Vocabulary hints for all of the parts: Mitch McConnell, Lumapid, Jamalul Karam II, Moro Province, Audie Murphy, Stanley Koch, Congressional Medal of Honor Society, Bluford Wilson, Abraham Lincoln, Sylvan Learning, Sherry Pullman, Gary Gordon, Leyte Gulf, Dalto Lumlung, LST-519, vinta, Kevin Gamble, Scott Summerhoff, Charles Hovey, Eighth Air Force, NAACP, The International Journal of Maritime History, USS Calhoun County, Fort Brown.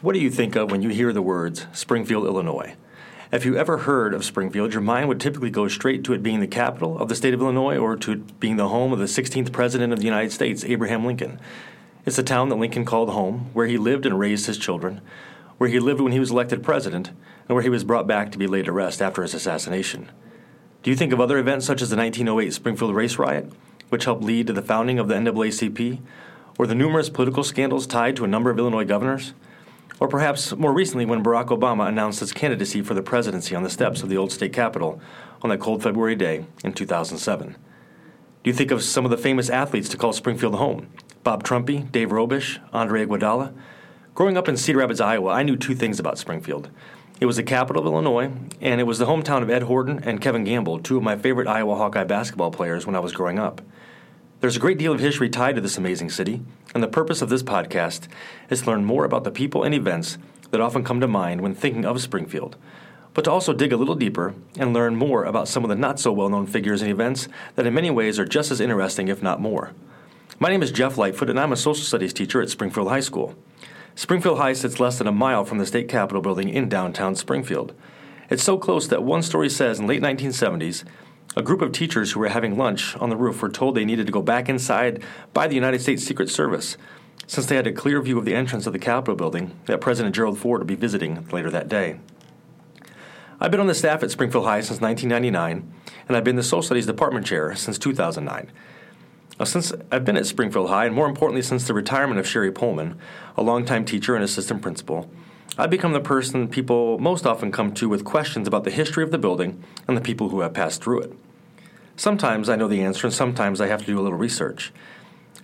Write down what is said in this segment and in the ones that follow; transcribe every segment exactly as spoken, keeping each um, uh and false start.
What do you think of when you hear the words Springfield, Illinois? If you ever heard of Springfield, your mind would typically go straight to it being the capital of the state of Illinois or to it being the home of the sixteenth president of the United States, Abraham Lincoln. It's the town that Lincoln called home, where he lived and raised his children, where he lived when he was elected president, and where he was brought back to be laid to rest after his assassination. Do you think of other events such as the nineteen oh eight Springfield race riot, which helped lead to the founding of the N double A C P, or the numerous political scandals tied to a number of Illinois governors? Or perhaps more recently when Barack Obama announced his candidacy for the presidency on the steps of the old state capitol on that cold February day in two thousand seven. Do you think of some of the famous athletes to call Springfield home? Bob Trumpy, Dave Robish, Andre Iguodala? Growing up in Cedar Rapids, Iowa, I knew two things about Springfield. It was the capital of Illinois, and it was the hometown of Ed Horton and Kevin Gamble, two of my favorite Iowa Hawkeye basketball players when I was growing up. There's a great deal of history tied to this amazing city, and the purpose of this podcast is to learn more about the people and events that often come to mind when thinking of Springfield, but to also dig a little deeper and learn more about some of the not-so-well-known figures and events that in many ways are just as interesting, if not more. My name is Jeff Lightfoot, and I'm a social studies teacher at Springfield High School. Springfield High sits less than a mile from the State Capitol building in downtown Springfield. It's so close that one story says in late nineteen seventies, a group of teachers who were having lunch on the roof were told they needed to go back inside by the United States Secret Service, since they had a clear view of the entrance of the Capitol building that President Gerald Ford would be visiting later that day. I've been on the staff at Springfield High since nineteen ninety-nine, and I've been the Social Studies Department Chair since two thousand nine. Now, since I've been at Springfield High, and more importantly since the retirement of Sherry Pullman, a longtime teacher and assistant principal, I've become the person people most often come to with questions about the history of the building and the people who have passed through it. Sometimes I know the answer, and sometimes I have to do a little research.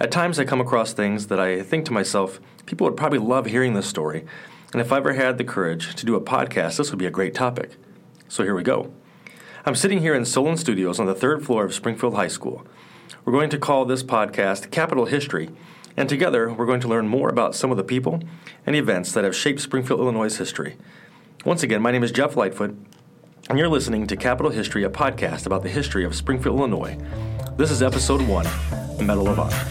At times I come across things that I think to myself, people would probably love hearing this story, and if I ever had the courage to do a podcast, this would be a great topic. So here we go. I'm sitting here in Solon Studios on the third floor of Springfield High School. We're going to call this podcast Capital History, and together, we're going to learn more about some of the people and events that have shaped Springfield, Illinois' history. Once again, my name is Jeff Lightfoot, and you're listening to Capital History, a podcast about the history of Springfield, Illinois. This is Episode one, Medal of Honor.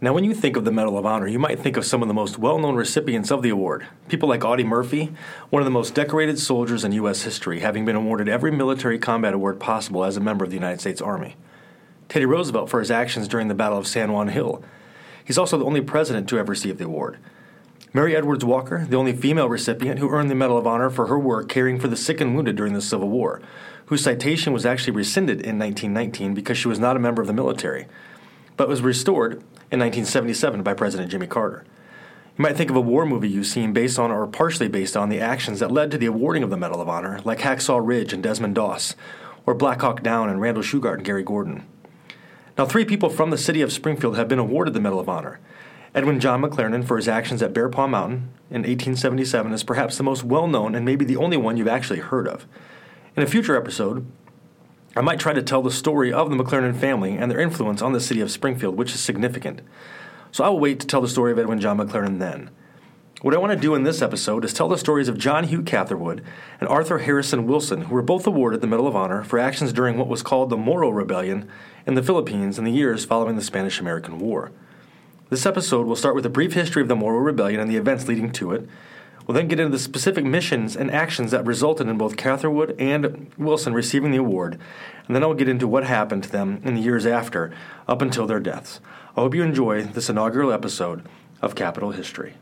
Now, when you think of the Medal of Honor, you might think of some of the most well-known recipients of the award. People like Audie Murphy, one of the most decorated soldiers in U S history, having been awarded every military combat award possible as a member of the United States Army. Teddy Roosevelt for his actions during the Battle of San Juan Hill. He's also the only president to have received the award. Mary Edwards Walker, the only female recipient who earned the Medal of Honor for her work caring for the sick and wounded during the Civil War, whose citation was actually rescinded in nineteen nineteen because she was not a member of the military, but was restored in nineteen seventy-seven by President Jimmy Carter. You might think of a war movie you've seen based on or partially based on the actions that led to the awarding of the Medal of Honor, like Hacksaw Ridge and Desmond Doss, or Black Hawk Down and Randall Shugart and Gary Gordon. Now, three people from the city of Springfield have been awarded the Medal of Honor. Edwin John McLaren for his actions at Bear Paw Mountain in eighteen seventy-seven is perhaps the most well-known and maybe the only one you've actually heard of. In a future episode, I might try to tell the story of the McClernand family and their influence on the city of Springfield, which is significant. So I will wait to tell the story of Edwin John McLaren then. What I want to do in this episode is tell the stories of John Hugh Catherwood and Arthur Harrison Wilson, who were both awarded the Medal of Honor for actions during what was called the Moro Rebellion in the Philippines in the years following the Spanish-American War. This episode will start with a brief history of the Moro Rebellion and the events leading to it. We'll then get into the specific missions and actions that resulted in both Catherwood and Wilson receiving the award, and then I'll get into what happened to them in the years after, up until their deaths. I hope you enjoy this inaugural episode of Capital History.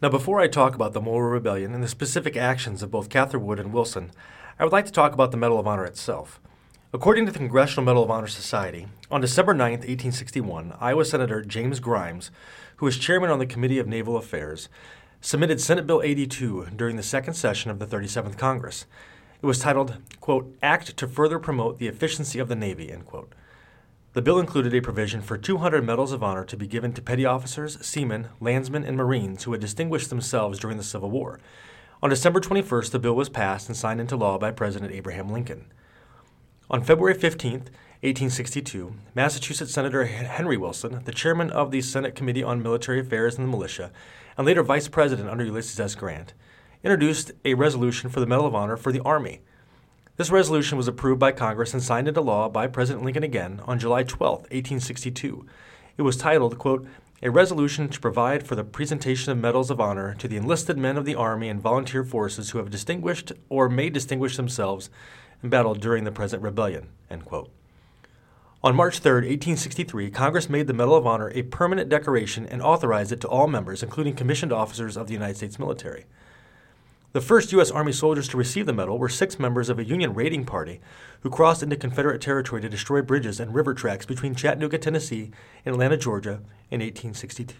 Now, before I talk about the Moro Rebellion and the specific actions of both Catherwood and Wilson, I would like to talk about the Medal of Honor itself. According to the Congressional Medal of Honor Society, on December ninth, eighteen sixty-one, Iowa Senator James Grimes, who was chairman on the Committee of Naval Affairs, submitted Senate Bill eighty-two during the second session of the thirty-seventh Congress. It was titled, quote, Act to Further Promote the Efficiency of the Navy, end quote. The bill included a provision for two hundred Medals of Honor to be given to petty officers, seamen, landsmen, and Marines who had distinguished themselves during the Civil War. On December twenty-first, the bill was passed and signed into law by President Abraham Lincoln. On February fifteenth, eighteen sixty-two, Massachusetts Senator Henry Wilson, the chairman of the Senate Committee on Military Affairs and the Militia, and later vice president under Ulysses S. Grant, introduced a resolution for the Medal of Honor for the Army. This resolution was approved by Congress and signed into law by President Lincoln again on July twelfth, eighteen sixty-two. It was titled, quote, "A resolution to provide for the presentation of medals of honor to the enlisted men of the Army and volunteer forces who have distinguished or may distinguish themselves in battle during the present rebellion," end quote. On March third, eighteen sixty-three, Congress made the Medal of Honor a permanent decoration and authorized it to all members, including commissioned officers of the United States military. The first U S. Army soldiers to receive the medal were six members of a Union raiding party who crossed into Confederate territory to destroy bridges and river tracks between Chattanooga, Tennessee, and Atlanta, Georgia in eighteen sixty-two.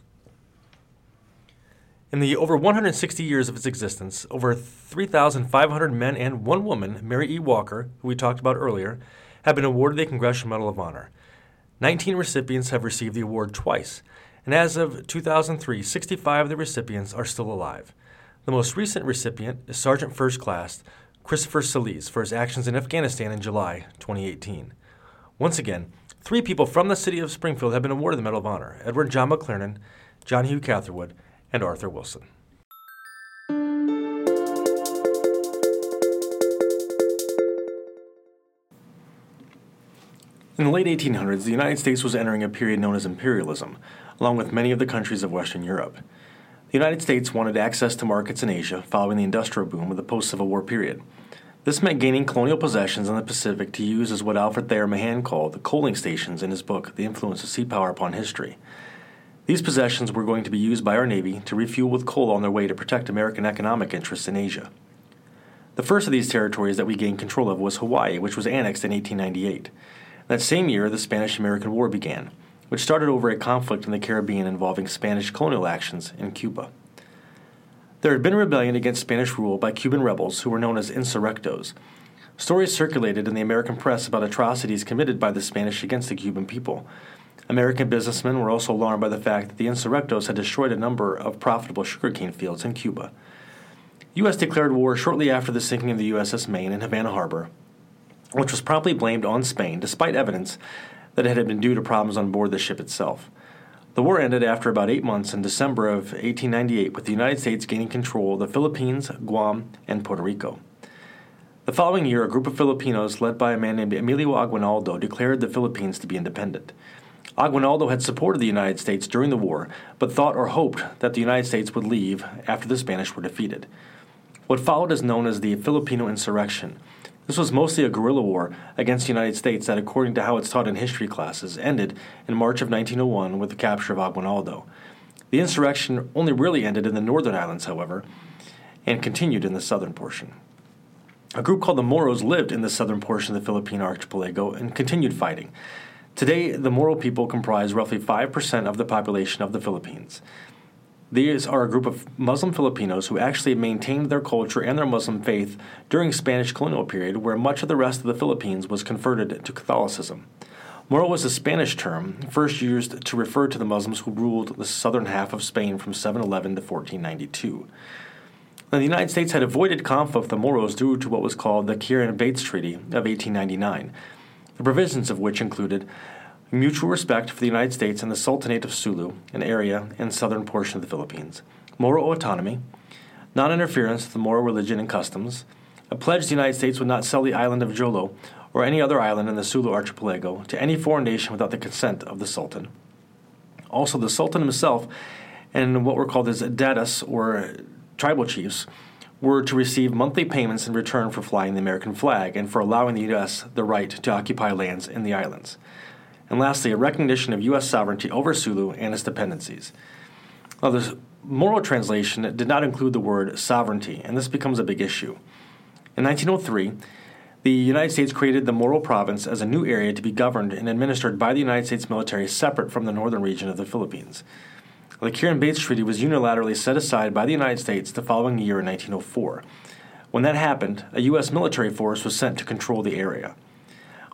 In the over one hundred sixty years of its existence, over three thousand five hundred men and one woman, Mary E. Walker, who we talked about earlier, have been awarded the Congressional Medal of Honor. nineteen recipients have received the award twice, and as of two thousand three, sixty-five of the recipients are still alive. The most recent recipient is Sergeant First Class Christopher Salese for his actions in Afghanistan in July twenty eighteen. Once again, three people from the city of Springfield have been awarded the Medal of Honor: Edwin John McLaren, John Hugh Catherwood, and Arthur Wilson. In the late eighteen hundreds, the United States was entering a period known as imperialism, along with many of the countries of Western Europe. The United States wanted access to markets in Asia following the industrial boom of the post-Civil War period. This meant gaining colonial possessions in the Pacific to use as what Alfred Thayer Mahan called the coaling stations in his book, The Influence of Sea Power Upon History. These possessions were going to be used by our Navy to refuel with coal on their way to protect American economic interests in Asia. The first of these territories that we gained control of was Hawaii, which was annexed in eighteen ninety-eight. That same year, the Spanish-American War began, which started over a conflict in the Caribbean involving Spanish colonial actions in Cuba. There had been rebellion against Spanish rule by Cuban rebels who were known as insurrectos. Stories circulated in the American press about atrocities committed by the Spanish against the Cuban people. American businessmen were also alarmed by the fact that the insurrectos had destroyed a number of profitable sugarcane fields in Cuba. U S declared war shortly after the sinking of the U S S Maine in Havana Harbor, which was promptly blamed on Spain, despite evidence that it had been due to problems on board the ship itself. The war ended after about eight months in December of eighteen ninety-eight, with the United States gaining control of the Philippines, Guam, and Puerto Rico. The following year, a group of Filipinos led by a man named Emilio Aguinaldo declared the Philippines to be independent. Aguinaldo had supported the United States during the war, but thought or hoped that the United States would leave after the Spanish were defeated. What followed is known as the Filipino Insurrection. This was mostly a guerrilla war against the United States that, according to how it's taught in history classes, ended in March of nineteen oh one with the capture of Aguinaldo. The insurrection only really ended in the Northern Islands, however, and continued in the southern portion. A group called the Moros lived in the southern portion of the Philippine archipelago and continued fighting. Today, the Moro people comprise roughly five percent of the population of the Philippines. These are a group of Muslim Filipinos who actually maintained their culture and their Muslim faith during Spanish colonial period, where much of the rest of the Philippines was converted to Catholicism. Moro was a Spanish term first used to refer to the Muslims who ruled the southern half of Spain from seven eleven to fourteen ninety-two. Now, the United States had avoided conflict with the Moros due to what was called the Kieran Bates Treaty of eighteen ninety-nine, the provisions of which included mutual respect for the United States and the Sultanate of Sulu, an area and southern portion of the Philippines, Moro autonomy, non-interference with the Moro religion and customs, a pledge the United States would not sell the island of Jolo or any other island in the Sulu archipelago to any foreign nation without the consent of the Sultan. Also, the Sultan himself and what were called his dadas, or tribal chiefs, were to receive monthly payments in return for flying the American flag and for allowing the U S the right to occupy lands in the islands. And lastly, a recognition of U S sovereignty over Sulu and its dependencies. Now, the Moro translation did not include the word sovereignty, and this becomes a big issue. In nineteen oh three, the United States created the Moro province as a new area to be governed and administered by the United States military separate from the northern region of the Philippines. The Kieran Bates Treaty was unilaterally set aside by the United States the following year in nineteen oh four. When that happened, a U S military force was sent to control the area.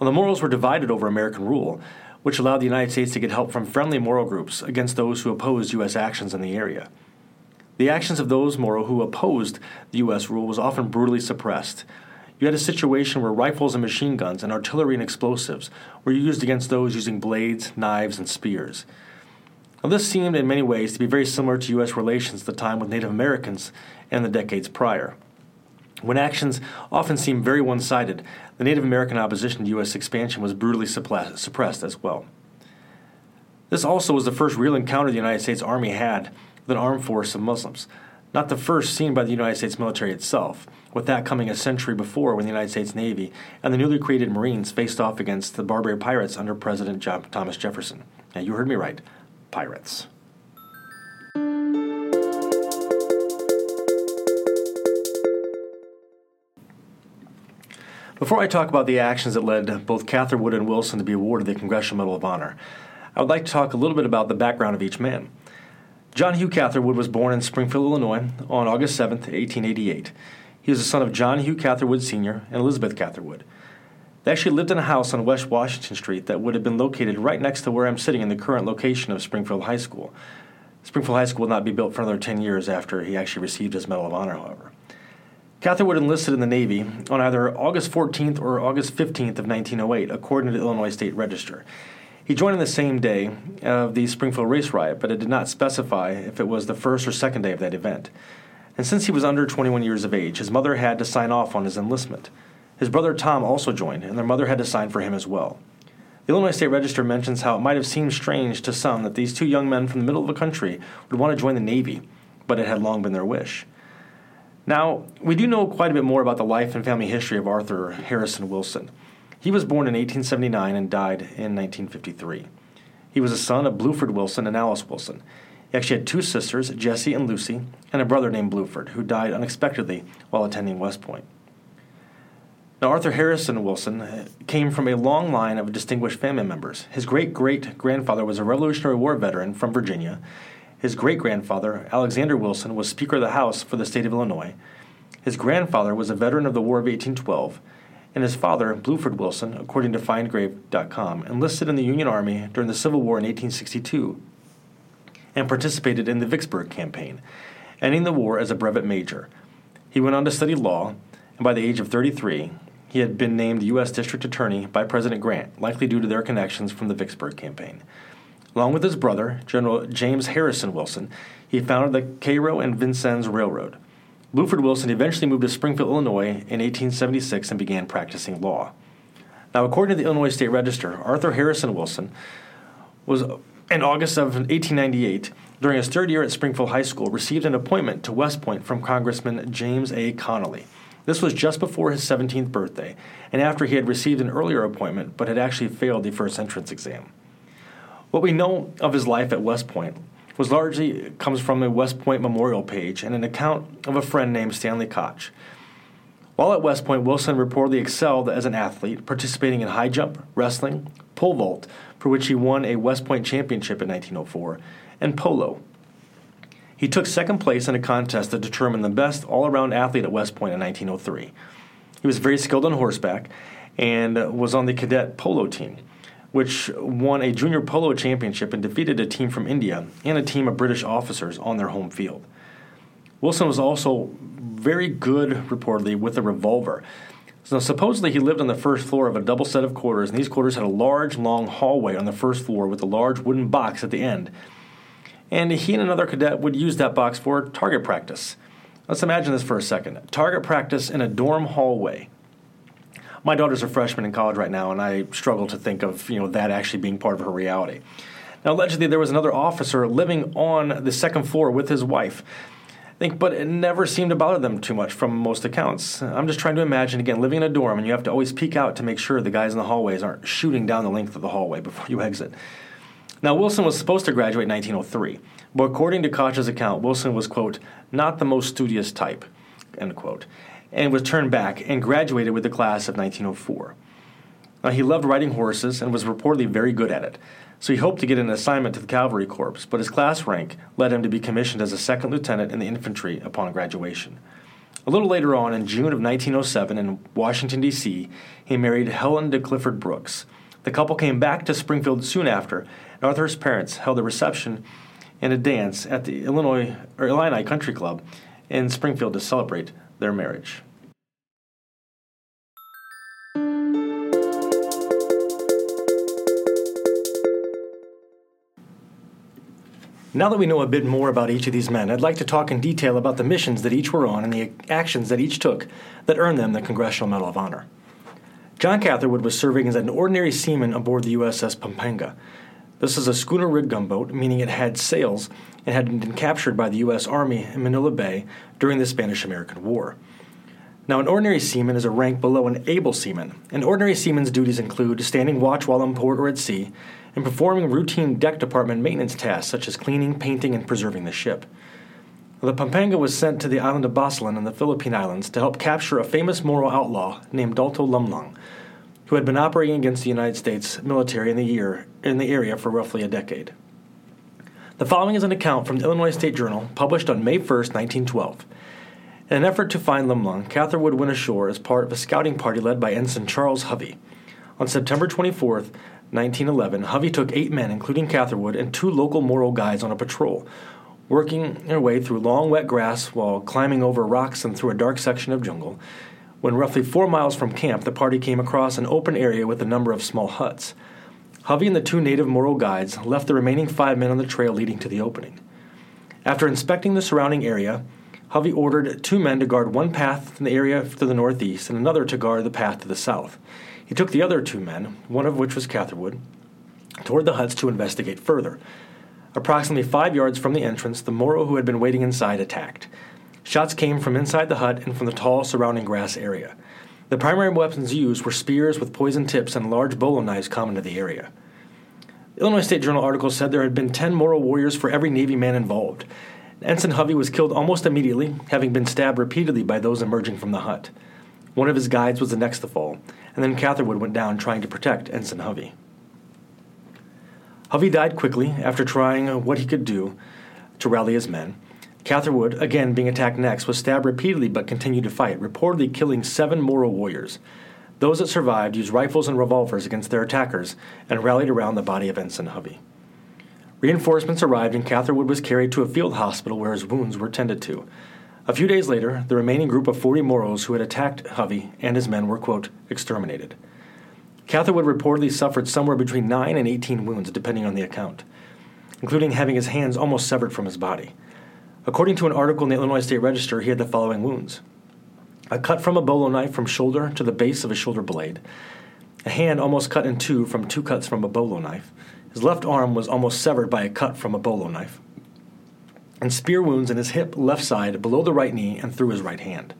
Now, the Moros were divided over American rule, which allowed the United States to get help from friendly Moro groups against those who opposed U S actions in the area. The actions of those Moro who opposed the U S rule was often brutally suppressed. You had a situation where rifles and machine guns and artillery and explosives were used against those using blades, knives, and spears. Now, this seemed in many ways to be very similar to U S relations at the time with Native Americans and the decades prior. When actions often seemed very one-sided, the Native American opposition to U S expansion was brutally suppressed as well. This also was the first real encounter the United States Army had with an armed force of Muslims, not the first seen by the United States military itself, with that coming a century before when the United States Navy and the newly created Marines faced off against the Barbary pirates under President John Thomas Jefferson. Now, you heard me right. Pirates. Before I talk about the actions that led both Catherwood and Wilson to be awarded the Congressional Medal of Honor, I would like to talk a little bit about the background of each man. John Hugh Catherwood was born in Springfield, Illinois, on August seventh, eighteen eighty-eight. He was the son of John Hugh Catherwood Senior and Elizabeth Catherwood. They actually lived in a house on West Washington Street that would have been located right next to where I'm sitting in the current location of Springfield High School. Springfield High School will not be built for another ten years after he actually received his Medal of Honor, however. Catherwood enlisted in the Navy on either August fourteenth or August fifteenth of nineteen oh eight, according to the Illinois State Register. He joined on the same day of the Springfield race riot, but it did not specify if it was the first or second day of that event. And since he was under twenty-one years of age, his mother had to sign off on his enlistment. His brother Tom also joined, and their mother had to sign for him as well. The Illinois State Register mentions how it might have seemed strange to some that these two young men from the middle of the country would want to join the Navy, but it had long been their wish. Now, we do know quite a bit more about the life and family history of Arthur Harrison Wilson. He was born in eighteen seventy-nine and died in nineteen fifty-three. He was a son of Bluford Wilson and Alice Wilson. He actually had two sisters, Jessie and Lucy, and a brother named Bluford, who died unexpectedly while attending West Point. Now, Arthur Harrison Wilson came from a long line of distinguished family members. His great-great-grandfather was a Revolutionary War veteran from Virginia. His great-grandfather, Alexander Wilson, was Speaker of the House for the state of Illinois. His grandfather was a veteran of the War of eighteen twelve, and his father, Bluford Wilson, according to findgrave dot com, enlisted in the Union Army during the Civil War in eighteen sixty-two and participated in the Vicksburg Campaign, ending the war as a brevet major. He went on to study law, and by the age of thirty-three, he had been named U S District Attorney by President Grant, likely due to their connections from the Vicksburg Campaign. Along with his brother, General James Harrison Wilson, he founded the Cairo and Vincennes Railroad. Bluford Wilson eventually moved to Springfield, Illinois in eighteen seventy-six and began practicing law. Now, according to the Illinois State Register, Arthur Harrison Wilson was, in August of eighteen ninety-eight, during his third year at Springfield High School, received an appointment to West Point from Congressman James A. Connally. This was just before his seventeenth birthday, and after he had received an earlier appointment but had actually failed the first entrance exam. What we know of his life at West Point was largely comes from a West Point memorial page and an account of a friend named Stanley Koch. While at West Point, Wilson reportedly excelled as an athlete, participating in high jump, wrestling, pole vault, for which he won a West Point championship in nineteen oh four, and polo. He took second place in a contest that determined the best all-around athlete at West Point in nineteen oh three. He was very skilled on horseback and was on the cadet polo team, which won a junior polo championship and defeated a team from India and a team of British officers on their home field. Wilson was also very good, reportedly, with a revolver. So supposedly he lived on the first floor of a double set of quarters, and these quarters had a large, long hallway on the first floor with a large wooden box at the end. And he and another cadet would use that box for target practice. Let's imagine this for a second. Target practice in a dorm hallway. My daughter's a freshman in college right now, and I struggle to think of, you know, that actually being part of her reality. Now, allegedly, there was another officer living on the second floor with his wife. I think, but it never seemed to bother them too much from most accounts. I'm just trying to imagine, again, living in a dorm, and you have to always peek out to make sure the guys in the hallways aren't shooting down the length of the hallway before you exit. Now, Wilson was supposed to graduate in nineteen oh three, but according to Koch's account, Wilson was, quote, not the most studious type, end quote, and was turned back and graduated with the class of nineteen oh four. Now, he loved riding horses and was reportedly very good at it, so he hoped to get an assignment to the Cavalry Corps, but his class rank led him to be commissioned as a second lieutenant in the infantry upon graduation. A little later on, in June of nineteen oh seven in Washington, D C, he married Helen de Clifford Brooks. The couple came back to Springfield soon after, and Arthur's parents held a reception and a dance at the Illinois or Illini Country Club in Springfield to celebrate their marriage. Now that we know a bit more about each of these men, I'd like to talk in detail about the missions that each were on and the actions that each took that earned them the Congressional Medal of Honor. John Catherwood was serving as an ordinary seaman aboard the U S S Pampanga. This is a schooner-rigged gunboat, meaning it had sails and had been captured by the U S Army in Manila Bay during the Spanish-American War. Now, an ordinary seaman is a rank below an able seaman. An ordinary seaman's duties include standing watch while on port or at sea, and performing routine deck department maintenance tasks such as cleaning, painting, and preserving the ship. The Pampanga was sent to the island of Basilan in the Philippine Islands to help capture a famous Moro outlaw named Dalto Lumlung, who had been operating against the United States military in the, year, in the area for roughly a decade. The following is an account from the Illinois State Journal, published on May first, nineteen twelve. In an effort to find Lumlung, Catherwood went ashore as part of a scouting party led by Ensign Charles Hovey. On September twenty-fourth, nineteen eleven, Hovey took eight men, including Catherwood, and two local Moro guides on a patrol, working their way through long, wet grass while climbing over rocks and through a dark section of jungle. When roughly four miles from camp, the party came across an open area with a number of small huts. Hovey and the two native Moro guides left the remaining five men on the trail leading to the opening. After inspecting the surrounding area, Hovey ordered two men to guard one path in the area to the northeast and another to guard the path to the south. He took the other two men, one of which was Catherwood, toward the huts to investigate further. Approximately five yards from the entrance, the Moro who had been waiting inside attacked. Shots came from inside the hut and from the tall surrounding grass area. The primary weapons used were spears with poison tips and large bolo knives common to the area. The Illinois State Journal article said there had been ten Moro warriors for every Navy man involved. Ensign Hovey was killed almost immediately, having been stabbed repeatedly by those emerging from the hut. One of his guides was the next to fall, and then Catherwood went down trying to protect Ensign Hovey. Hovey died quickly after trying what he could do to rally his men. Catherwood, again being attacked next, was stabbed repeatedly but continued to fight, reportedly killing seven Moro warriors. Those that survived used rifles and revolvers against their attackers and rallied around the body of Ensign Hovey. Reinforcements arrived and Catherwood was carried to a field hospital where his wounds were tended to. A few days later, the remaining group of forty Moros who had attacked Hovey and his men were, quote, exterminated. Catherwood reportedly suffered somewhere between nine and eighteen wounds, depending on the account, including having his hands almost severed from his body. According to an article in the Illinois State Register, he had the following wounds: a cut from a bolo knife from shoulder to the base of his shoulder blade, a hand almost cut in two from two cuts from a bolo knife. His left arm was almost severed by a cut from a bolo knife, and spear wounds in his hip, left side, below the right knee, and through his right hand.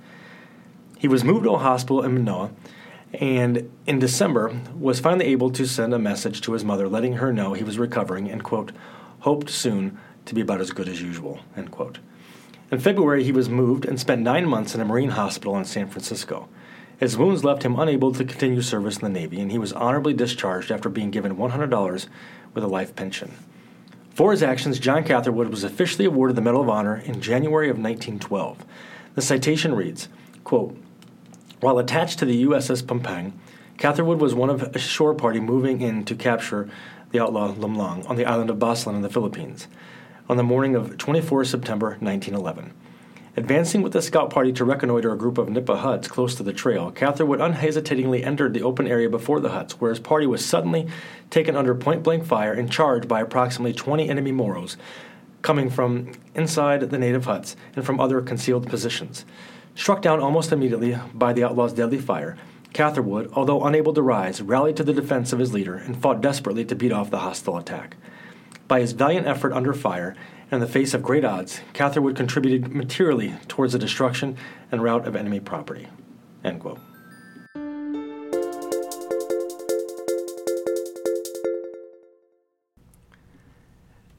He was moved to a hospital in Manoa, and in December was finally able to send a message to his mother letting her know he was recovering and, quote, hoped soon to be about as good as usual, end quote. In February, he was moved and spent nine months in a Marine hospital in San Francisco. His wounds left him unable to continue service in the Navy, and he was honorably discharged after being given one hundred dollars with a life pension. For his actions, John Catherwood was officially awarded the Medal of Honor in January of nineteen twelve. The citation reads, quote, while attached to the U S S Pampanga, Catherwood was one of a shore party moving in to capture the outlaw Lumlung on the island of Basilan in the Philippines on the morning of the twenty-fourth of September, nineteen eleven. Advancing with the scout party to reconnoiter a group of Nipa huts close to the trail, Catherwood unhesitatingly entered the open area before the huts, where his party was suddenly taken under point-blank fire and charged by approximately twenty enemy Moros, coming from inside the native huts and from other concealed positions. Struck down almost immediately by the outlaws' deadly fire, Catherwood, although unable to rise, rallied to the defense of his leader and fought desperately to beat off the hostile attack. By his valiant effort under fire, in the face of great odds, Catherwood contributed materially towards the destruction and rout of enemy property, end quote.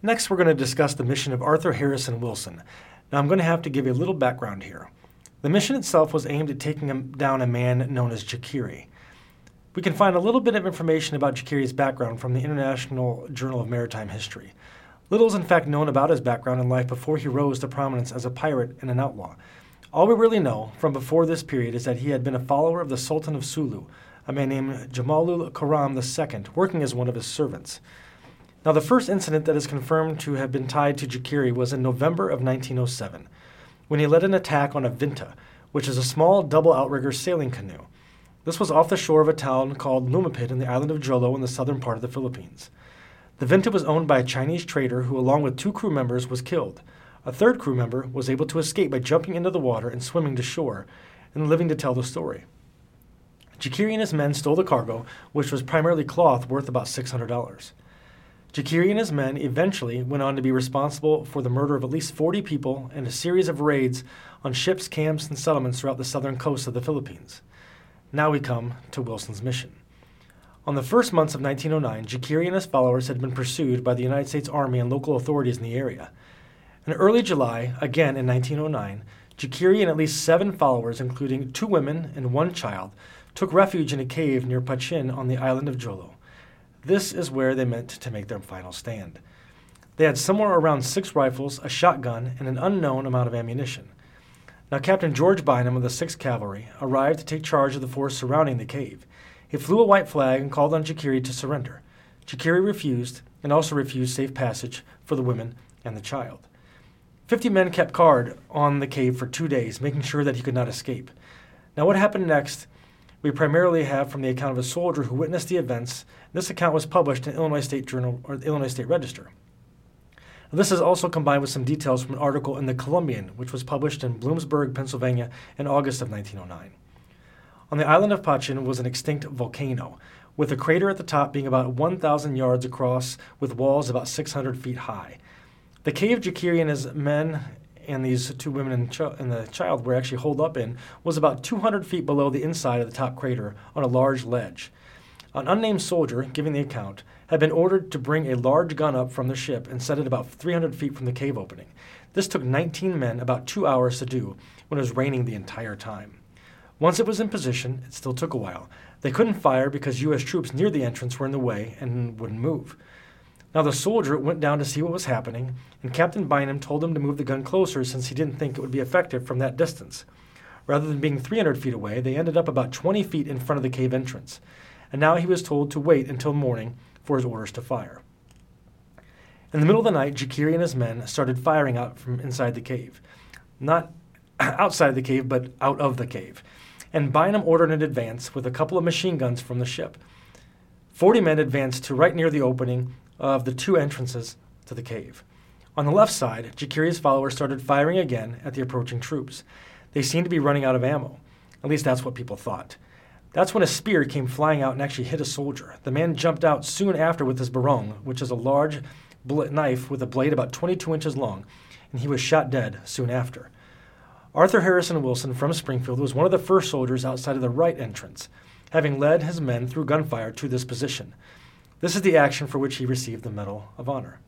Next, we're going to discuss the mission of Arthur Harrison Wilson. Now, I'm going to have to give you a little background here. The mission itself was aimed at taking down a man known as Jikiri. We can find a little bit of information about Jikiri's background from the International Journal of Maritime History. Little is in fact known about his background in life before he rose to prominence as a pirate and an outlaw. All we really know from before this period is that he had been a follower of the Sultan of Sulu, a man named Jamalul Karam the Second, working as one of his servants. Now, the first incident that is confirmed to have been tied to Jikiri was in November of nineteen oh seven, when he led an attack on a vinta, which is a small double outrigger sailing canoe. This was off the shore of a town called Lumapid in the island of Jolo in the southern part of the Philippines. The Venta was owned by a Chinese trader who, along with two crew members, was killed. A third crew member was able to escape by jumping into the water and swimming to shore, and living to tell the story. Jikiri and his men stole the cargo, which was primarily cloth worth about six hundred dollars. Jikiri and his men eventually went on to be responsible for the murder of at least forty people and a series of raids on ships, camps, and settlements throughout the southern coast of the Philippines. Now we come to Wilson's mission. On the first months of nineteen oh nine, Jikiri and his followers had been pursued by the United States Army and local authorities in the area. In early July, again in nineteen oh nine, Jikiri and at least seven followers, including two women and one child, took refuge in a cave near Pachin on the island of Jolo. This is where they meant to make their final stand. They had somewhere around six rifles, a shotgun, and an unknown amount of ammunition. Now, Captain George Bynum of the sixth Cavalry arrived to take charge of the force surrounding the cave. He flew a white flag and called on Jikiri to surrender. Jikiri refused, and also refused safe passage for the women and the child. Fifty men kept guard on the cave for two days, making sure that he could not escape. Now, what happened next we primarily have from the account of a soldier who witnessed the events. This account was published in Illinois State Journal or the Illinois State Register. Now, this is also combined with some details from an article in the Columbian, which was published in Bloomsburg, Pennsylvania, in August of nineteen oh nine. On the island of Pachin was an extinct volcano, with a crater at the top being about one thousand yards across, with walls about six hundred feet high. The cave Jikiri and his men and these two women and, ch- and the child were actually holed up in was about two hundred feet below the inside of the top crater on a large ledge. An unnamed soldier, giving the account, had been ordered to bring a large gun up from the ship and set it about three hundred feet from the cave opening. This took nineteen men about two hours to do when it was raining the entire time. Once it was in position, it still took a while. They couldn't fire because U S troops near the entrance were in the way and wouldn't move. Now, the soldier went down to see what was happening, and Captain Bynum told him to move the gun closer since he didn't think it would be effective from that distance. Rather than being three hundred feet away, they ended up about twenty feet in front of the cave entrance. And now he was told to wait until morning for his orders to fire. In the middle of the night, Jikiri and his men started firing out from inside the cave. Not outside the cave, but out of the cave. And Bynum ordered an advance with a couple of machine guns from the ship. Forty men advanced to right near the opening of the two entrances to the cave. On the left side, Jikiri's followers started firing again at the approaching troops. They seemed to be running out of ammo. At least that's what people thought. That's when a spear came flying out and actually hit a soldier. The man jumped out soon after with his barong, which is a large bullet knife with a blade about twenty-two inches long, and he was shot dead soon after. Arthur Harrison Wilson from Springfield was one of the first soldiers outside of the right entrance, having led his men through gunfire to this position. This is the action for which he received the Medal of Honor.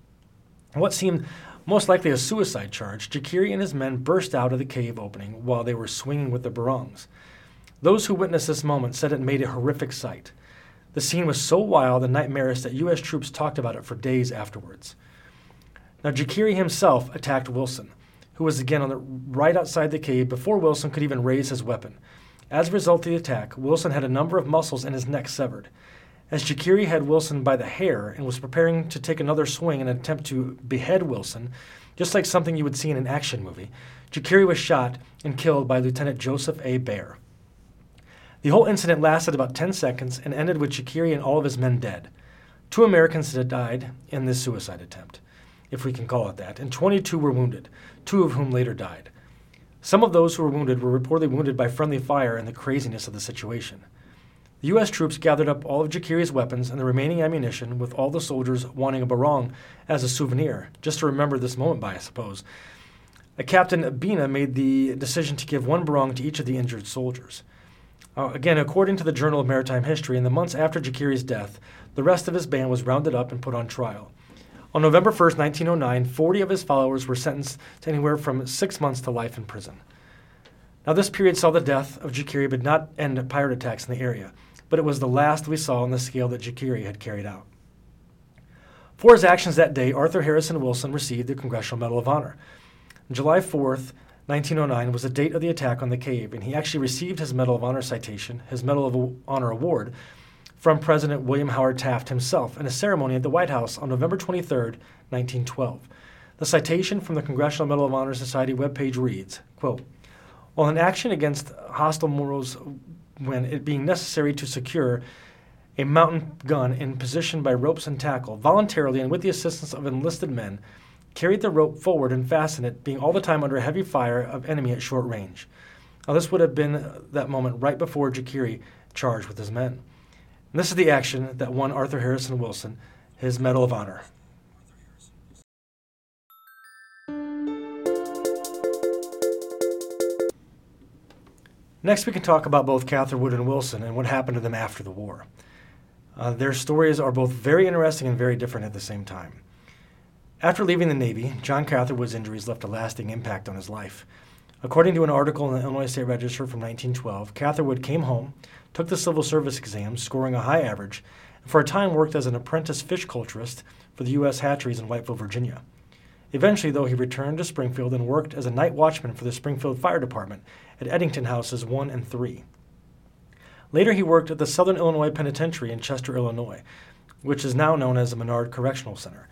In what seemed most likely a suicide charge, Jikiri and his men burst out of the cave opening while they were swinging with their barongs. Those who witnessed this moment said it made a horrific sight. The scene was so wild and nightmarish that U S troops talked about it for days afterwards. Now, Jikiri himself attacked Wilson, who was again on the right outside the cave before Wilson could even raise his weapon. As a result of the attack, Wilson had a number of muscles in his neck severed. As Jikiri had Wilson by the hair and was preparing to take another swing in an attempt to behead Wilson, just like something you would see in an action movie, Jikiri was shot and killed by Lieutenant Joseph A. Baer. The whole incident lasted about ten seconds and ended with Jikiri and all of his men dead. Two Americans had died in this suicide attempt, if we can call it that, and twenty-two were wounded, two of whom later died. Some of those who were wounded were reportedly wounded by friendly fire and the craziness of the situation. The U S troops gathered up all of Jikiri's weapons and the remaining ammunition, with all the soldiers wanting a barong as a souvenir, just to remember this moment by, I suppose. A Captain Abina made the decision to give one barong to each of the injured soldiers. Uh, again, according to the Journal of Maritime History, in the months after Jikiri's death, the rest of his band was rounded up and put on trial. On November first, nineteen oh nine, forty of his followers were sentenced to anywhere from six months to life in prison. Now, this period saw the death of Jikiri but not end at pirate attacks in the area, but it was the last we saw on the scale that Jikiri had carried out. For his actions that day, Arthur Harrison Wilson received the Congressional Medal of Honor. On July fourth, nineteen oh nine was the date of the attack on the cave, and he actually received his Medal of Honor citation, his Medal of Honor award, from President William Howard Taft himself in a ceremony at the White House on November twenty-third, nineteen twelve. The citation from the Congressional Medal of Honor Society webpage reads, quote, "While an action against hostile Moros when it being necessary to secure a a mountain gun in position by ropes and tackle, voluntarily and with the assistance of enlisted men, carried the rope forward and fastened it, being all the time under heavy fire of enemy at short range. Now, this would have been that moment right before Jikiri charged with his men. And this is the action that won Arthur Harrison Wilson his Medal of Honor. Next, we can talk about both Catherwood and Wilson and what happened to them after the war. Uh, their stories are both very interesting and very different at the same time. After leaving the Navy, John Catherwood's injuries left a lasting impact on his life. According to an article in the Illinois State Register from nineteen twelve, Catherwood came home, took the civil service exam, scoring a high average, and for a time worked as an apprentice fish culturist for the U S hatcheries in Whiteville, Virginia. Eventually, though, he returned to Springfield and worked as a night watchman for the Springfield Fire Department at Eddington Houses one and three. Later, he worked at the Southern Illinois Penitentiary in Chester, Illinois, which is now known as the Menard Correctional Center.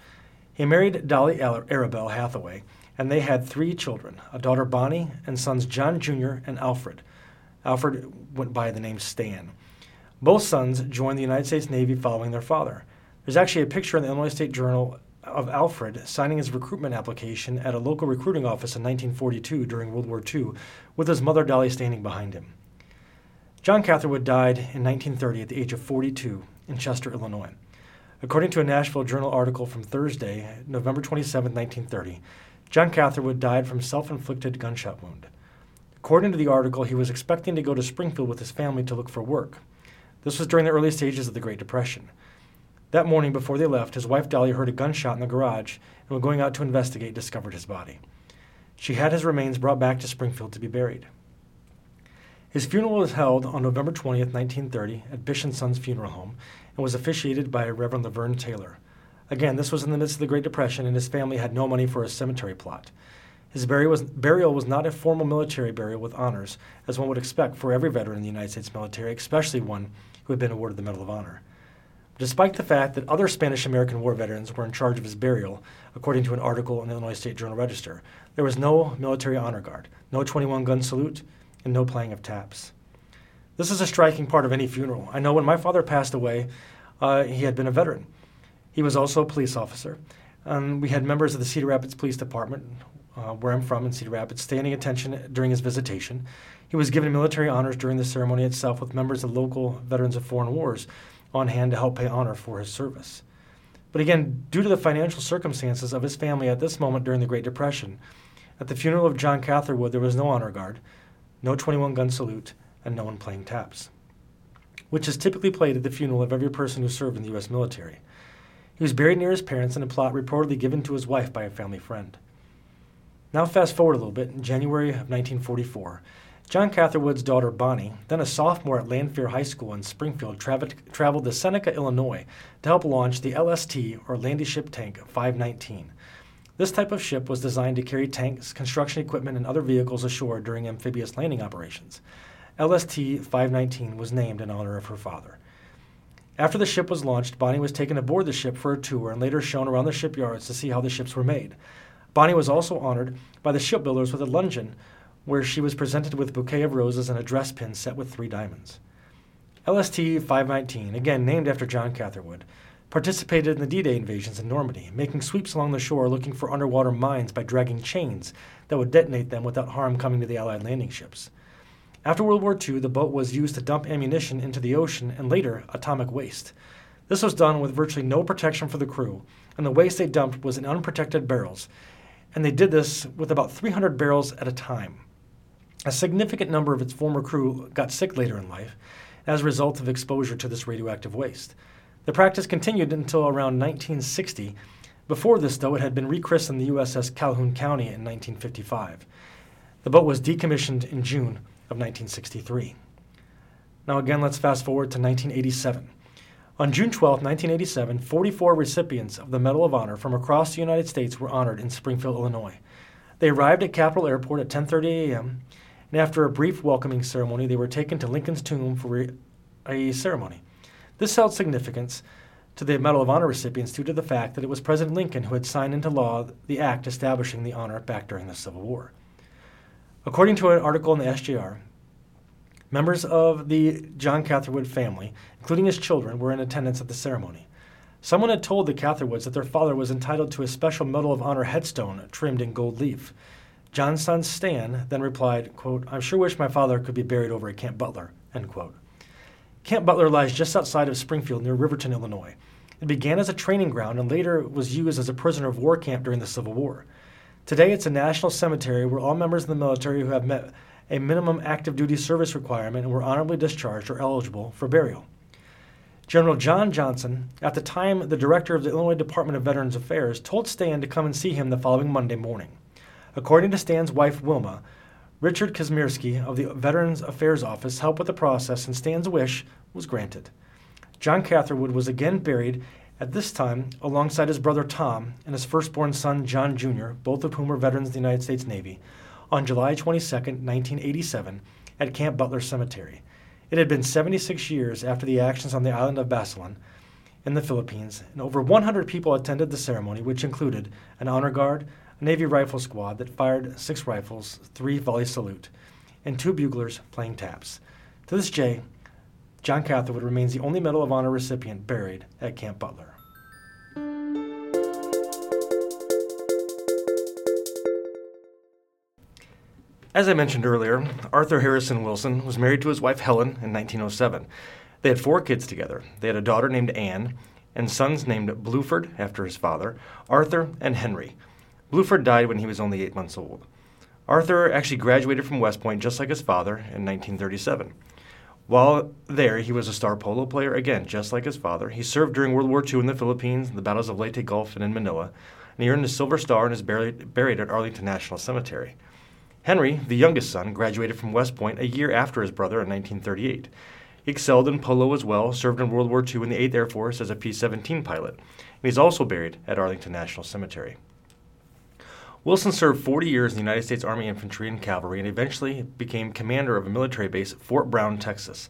He married Dolly Arabelle Hathaway, and they had three children, a daughter Bonnie and sons John Junior and Alfred. Alfred went by the name Stan. Both sons joined the United States Navy following their father. There's actually a picture in the Illinois State Journal of Alfred signing his recruitment application at a local recruiting office in nineteen forty-two during World War Two, with his mother Dolly standing behind him. John Catherwood died in nineteen thirty at the age of forty-two in Chester, Illinois. According to a Nashville Journal article from Thursday, November twenty-seventh, nineteen thirty, John Catherwood died from self-inflicted gunshot wound. According to the article, he was expecting to go to Springfield with his family to look for work. This was during the early stages of the Great Depression. That morning before they left, his wife Dolly heard a gunshot in the garage and, when going out to investigate, discovered his body. She had his remains brought back to Springfield to be buried. His funeral was held on November twentieth, nineteen thirty at Bish and Sons Funeral Home and was officiated by Reverend Laverne Taylor. Again, this was in the midst of the Great Depression and his family had no money for a cemetery plot. His burial was, burial was not a formal military burial with honors, as one would expect for every veteran in the United States military, especially one who had been awarded the Medal of Honor. Despite the fact that other Spanish-American War veterans were in charge of his burial, according to an article in the Illinois State Journal Register, there was no military honor guard, no twenty-one gun salute, and no playing of taps. This is a striking part of any funeral. I know when my father passed away, uh, he had been a veteran. He was also a police officer. Um, we had members of the Cedar Rapids Police Department, uh, where I'm from in Cedar Rapids, standing attention during his visitation. He was given military honors during the ceremony itself with members of local veterans of foreign wars on hand to help pay honor for his service. But again, due to the financial circumstances of his family at this moment during the Great Depression, at the funeral of John Catherwood, there was no honor guard, no twenty-one gun salute, and no one playing taps, which is typically played at the funeral of every person who served in the U S military. He was buried near his parents in a plot reportedly given to his wife by a family friend. Now fast forward a little bit, in January of nineteen forty-four, John Catherwood's daughter Bonnie, then a sophomore at Lanphier High School in Springfield, traveled, traveled to Seneca, Illinois to help launch the L S T, or Landy Ship Tank, five nineteen. This type of ship was designed to carry tanks, construction equipment, and other vehicles ashore during amphibious landing operations. L S T five nineteen was named in honor of her father. After the ship was launched, Bonnie was taken aboard the ship for a tour and later shown around the shipyards to see how the ships were made. Bonnie was also honored by the shipbuilders with a luncheon, where she was presented with a bouquet of roses and a dress pin set with three diamonds. L S T five nineteen, again named after John Catherwood, participated in the D-Day invasions in Normandy, making sweeps along the shore looking for underwater mines by dragging chains that would detonate them without harm coming to the Allied landing ships. After World War Two, the boat was used to dump ammunition into the ocean and later atomic waste. This was done with virtually no protection for the crew, and the waste they dumped was in unprotected barrels, and they did this with about three hundred barrels at a time. A significant number of its former crew got sick later in life as a result of exposure to this radioactive waste. The practice continued until around nineteen sixty. Before this, though, it had been rechristened the U S S Calhoun County in nineteen fifty-five. The boat was decommissioned in June of nineteen sixty-three. Now again, let's fast forward to nineteen eighty-seven. On June twelfth, nineteen eighty-seven, forty-four recipients of the Medal of Honor from across the United States were honored in Springfield, Illinois. They arrived at Capitol Airport at ten thirty a.m., and after a brief welcoming ceremony, they were taken to Lincoln's tomb for a ceremony. This held significance to the Medal of Honor recipients due to the fact that it was President Lincoln who had signed into law the act establishing the honor back during the Civil War. According to an article in the S J R, Members of the John Catherwood family, including his children, were in attendance at the ceremony. Someone had told the Catherwoods that their father was entitled to a special Medal of Honor headstone trimmed in gold leaf. John's son, Stan, then replied, quote, "I sure wish my father could be buried over at Camp Butler," end quote. Camp Butler lies just outside of Springfield near Riverton, Illinois. It began as a training ground and later was used as a prisoner of war camp during the Civil War. Today, it's a national cemetery where all members of the military who have met a minimum active duty service requirement and were honorably discharged are eligible for burial. General John Johnson, at the time the director of the Illinois Department of Veterans Affairs, told Stan to come and see him the following Monday morning. According to Stan's wife, Wilma, Richard Kazmierski of the Veterans Affairs Office helped with the process, and Stan's wish was granted. John Catherwood was again buried, at this time alongside his brother Tom and his firstborn son John Junior, both of whom were veterans of the United States Navy, on July twenty-second, nineteen eighty-seven, at Camp Butler Cemetery. It had been seventy-six years after the actions on the island of Basilan in the Philippines, and over one hundred people attended the ceremony, which included an honor guard, a Navy rifle squad that fired six rifles, three volley salute, and two buglers playing taps. To this day, John Catherwood remains the only Medal of Honor recipient buried at Camp Butler. As I mentioned earlier, Arthur Harrison Wilson was married to his wife Helen in nineteen oh seven. They had four kids together. They had a daughter named Anne and sons named Bluford, after his father, Arthur, and Henry. Bluford died when he was only eight months old. Arthur actually graduated from West Point just like his father in nineteen thirty-seven. While there, he was a star polo player, again, just like his father. He served during World War Two in the Philippines, the battles of Leyte Gulf, and in Manila, and he earned a Silver Star and is buried, buried at Arlington National Cemetery. Henry, the youngest son, graduated from West Point a year after his brother in nineteen thirty-eight. He excelled in polo as well, served in World War Two in the eighth Air Force as a P seventeen pilot, and he's also buried at Arlington National Cemetery. Wilson served forty years in the United States Army Infantry and Cavalry and eventually became commander of a military base at Fort Brown, Texas.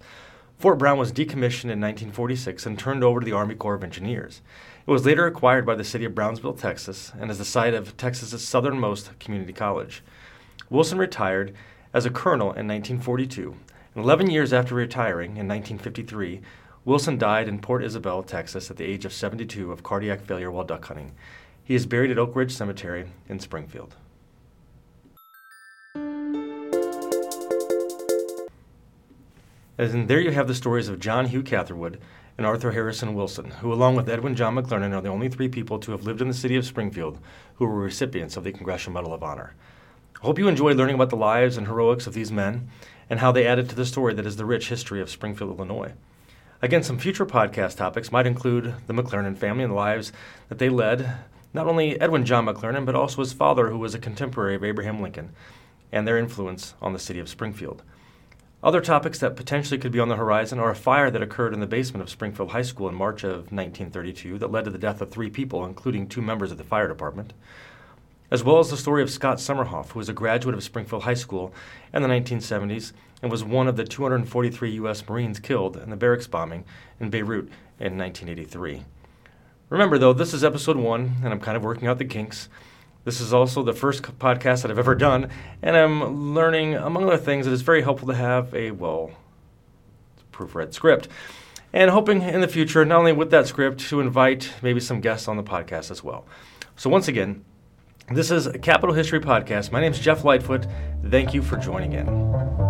Fort Brown was decommissioned in nineteen forty-six and turned over to the Army Corps of Engineers. It was later acquired by the city of Brownsville, Texas, and is the site of Texas's southernmost community college. Wilson retired as a colonel in nineteen forty-two, and eleven years after retiring in nineteen fifty-three, Wilson died in Port Isabel, Texas at the age of seventy-two of cardiac failure while duck hunting. He is buried at Oak Ridge Cemetery in Springfield. And there you have the stories of John Hugh Catherwood and Arthur Harrison Wilson, who along with Edwin John McLaren are the only three people to have lived in the city of Springfield who were recipients of the Congressional Medal of Honor. I hope you enjoyed learning about the lives and heroics of these men and how they added to the story that is the rich history of Springfield, Illinois. Again, some future podcast topics might include the McClernand family and the lives that they led, not only Edwin John McLaren, but also his father, who was a contemporary of Abraham Lincoln, and their influence on the city of Springfield. Other topics that potentially could be on the horizon are a fire that occurred in the basement of Springfield High School in March of nineteen thirty-two that led to the death of three people, including two members of the fire department, as well as the story of Scott Summerhoff, who was a graduate of Springfield High School in the nineteen seventies and was one of the two hundred forty-three U S Marines killed in the barracks bombing in Beirut in nineteen eighty-three. Remember, though, this is episode one, and I'm kind of working out the kinks. This is also the first podcast that I've ever done, and I'm learning, among other things, that it's very helpful to have a, well, proofread script. And hoping in the future, not only with that script, to invite maybe some guests on the podcast as well. So once again, this is Capital History Podcast. My name is Jeff Lightfoot. Thank you for joining in.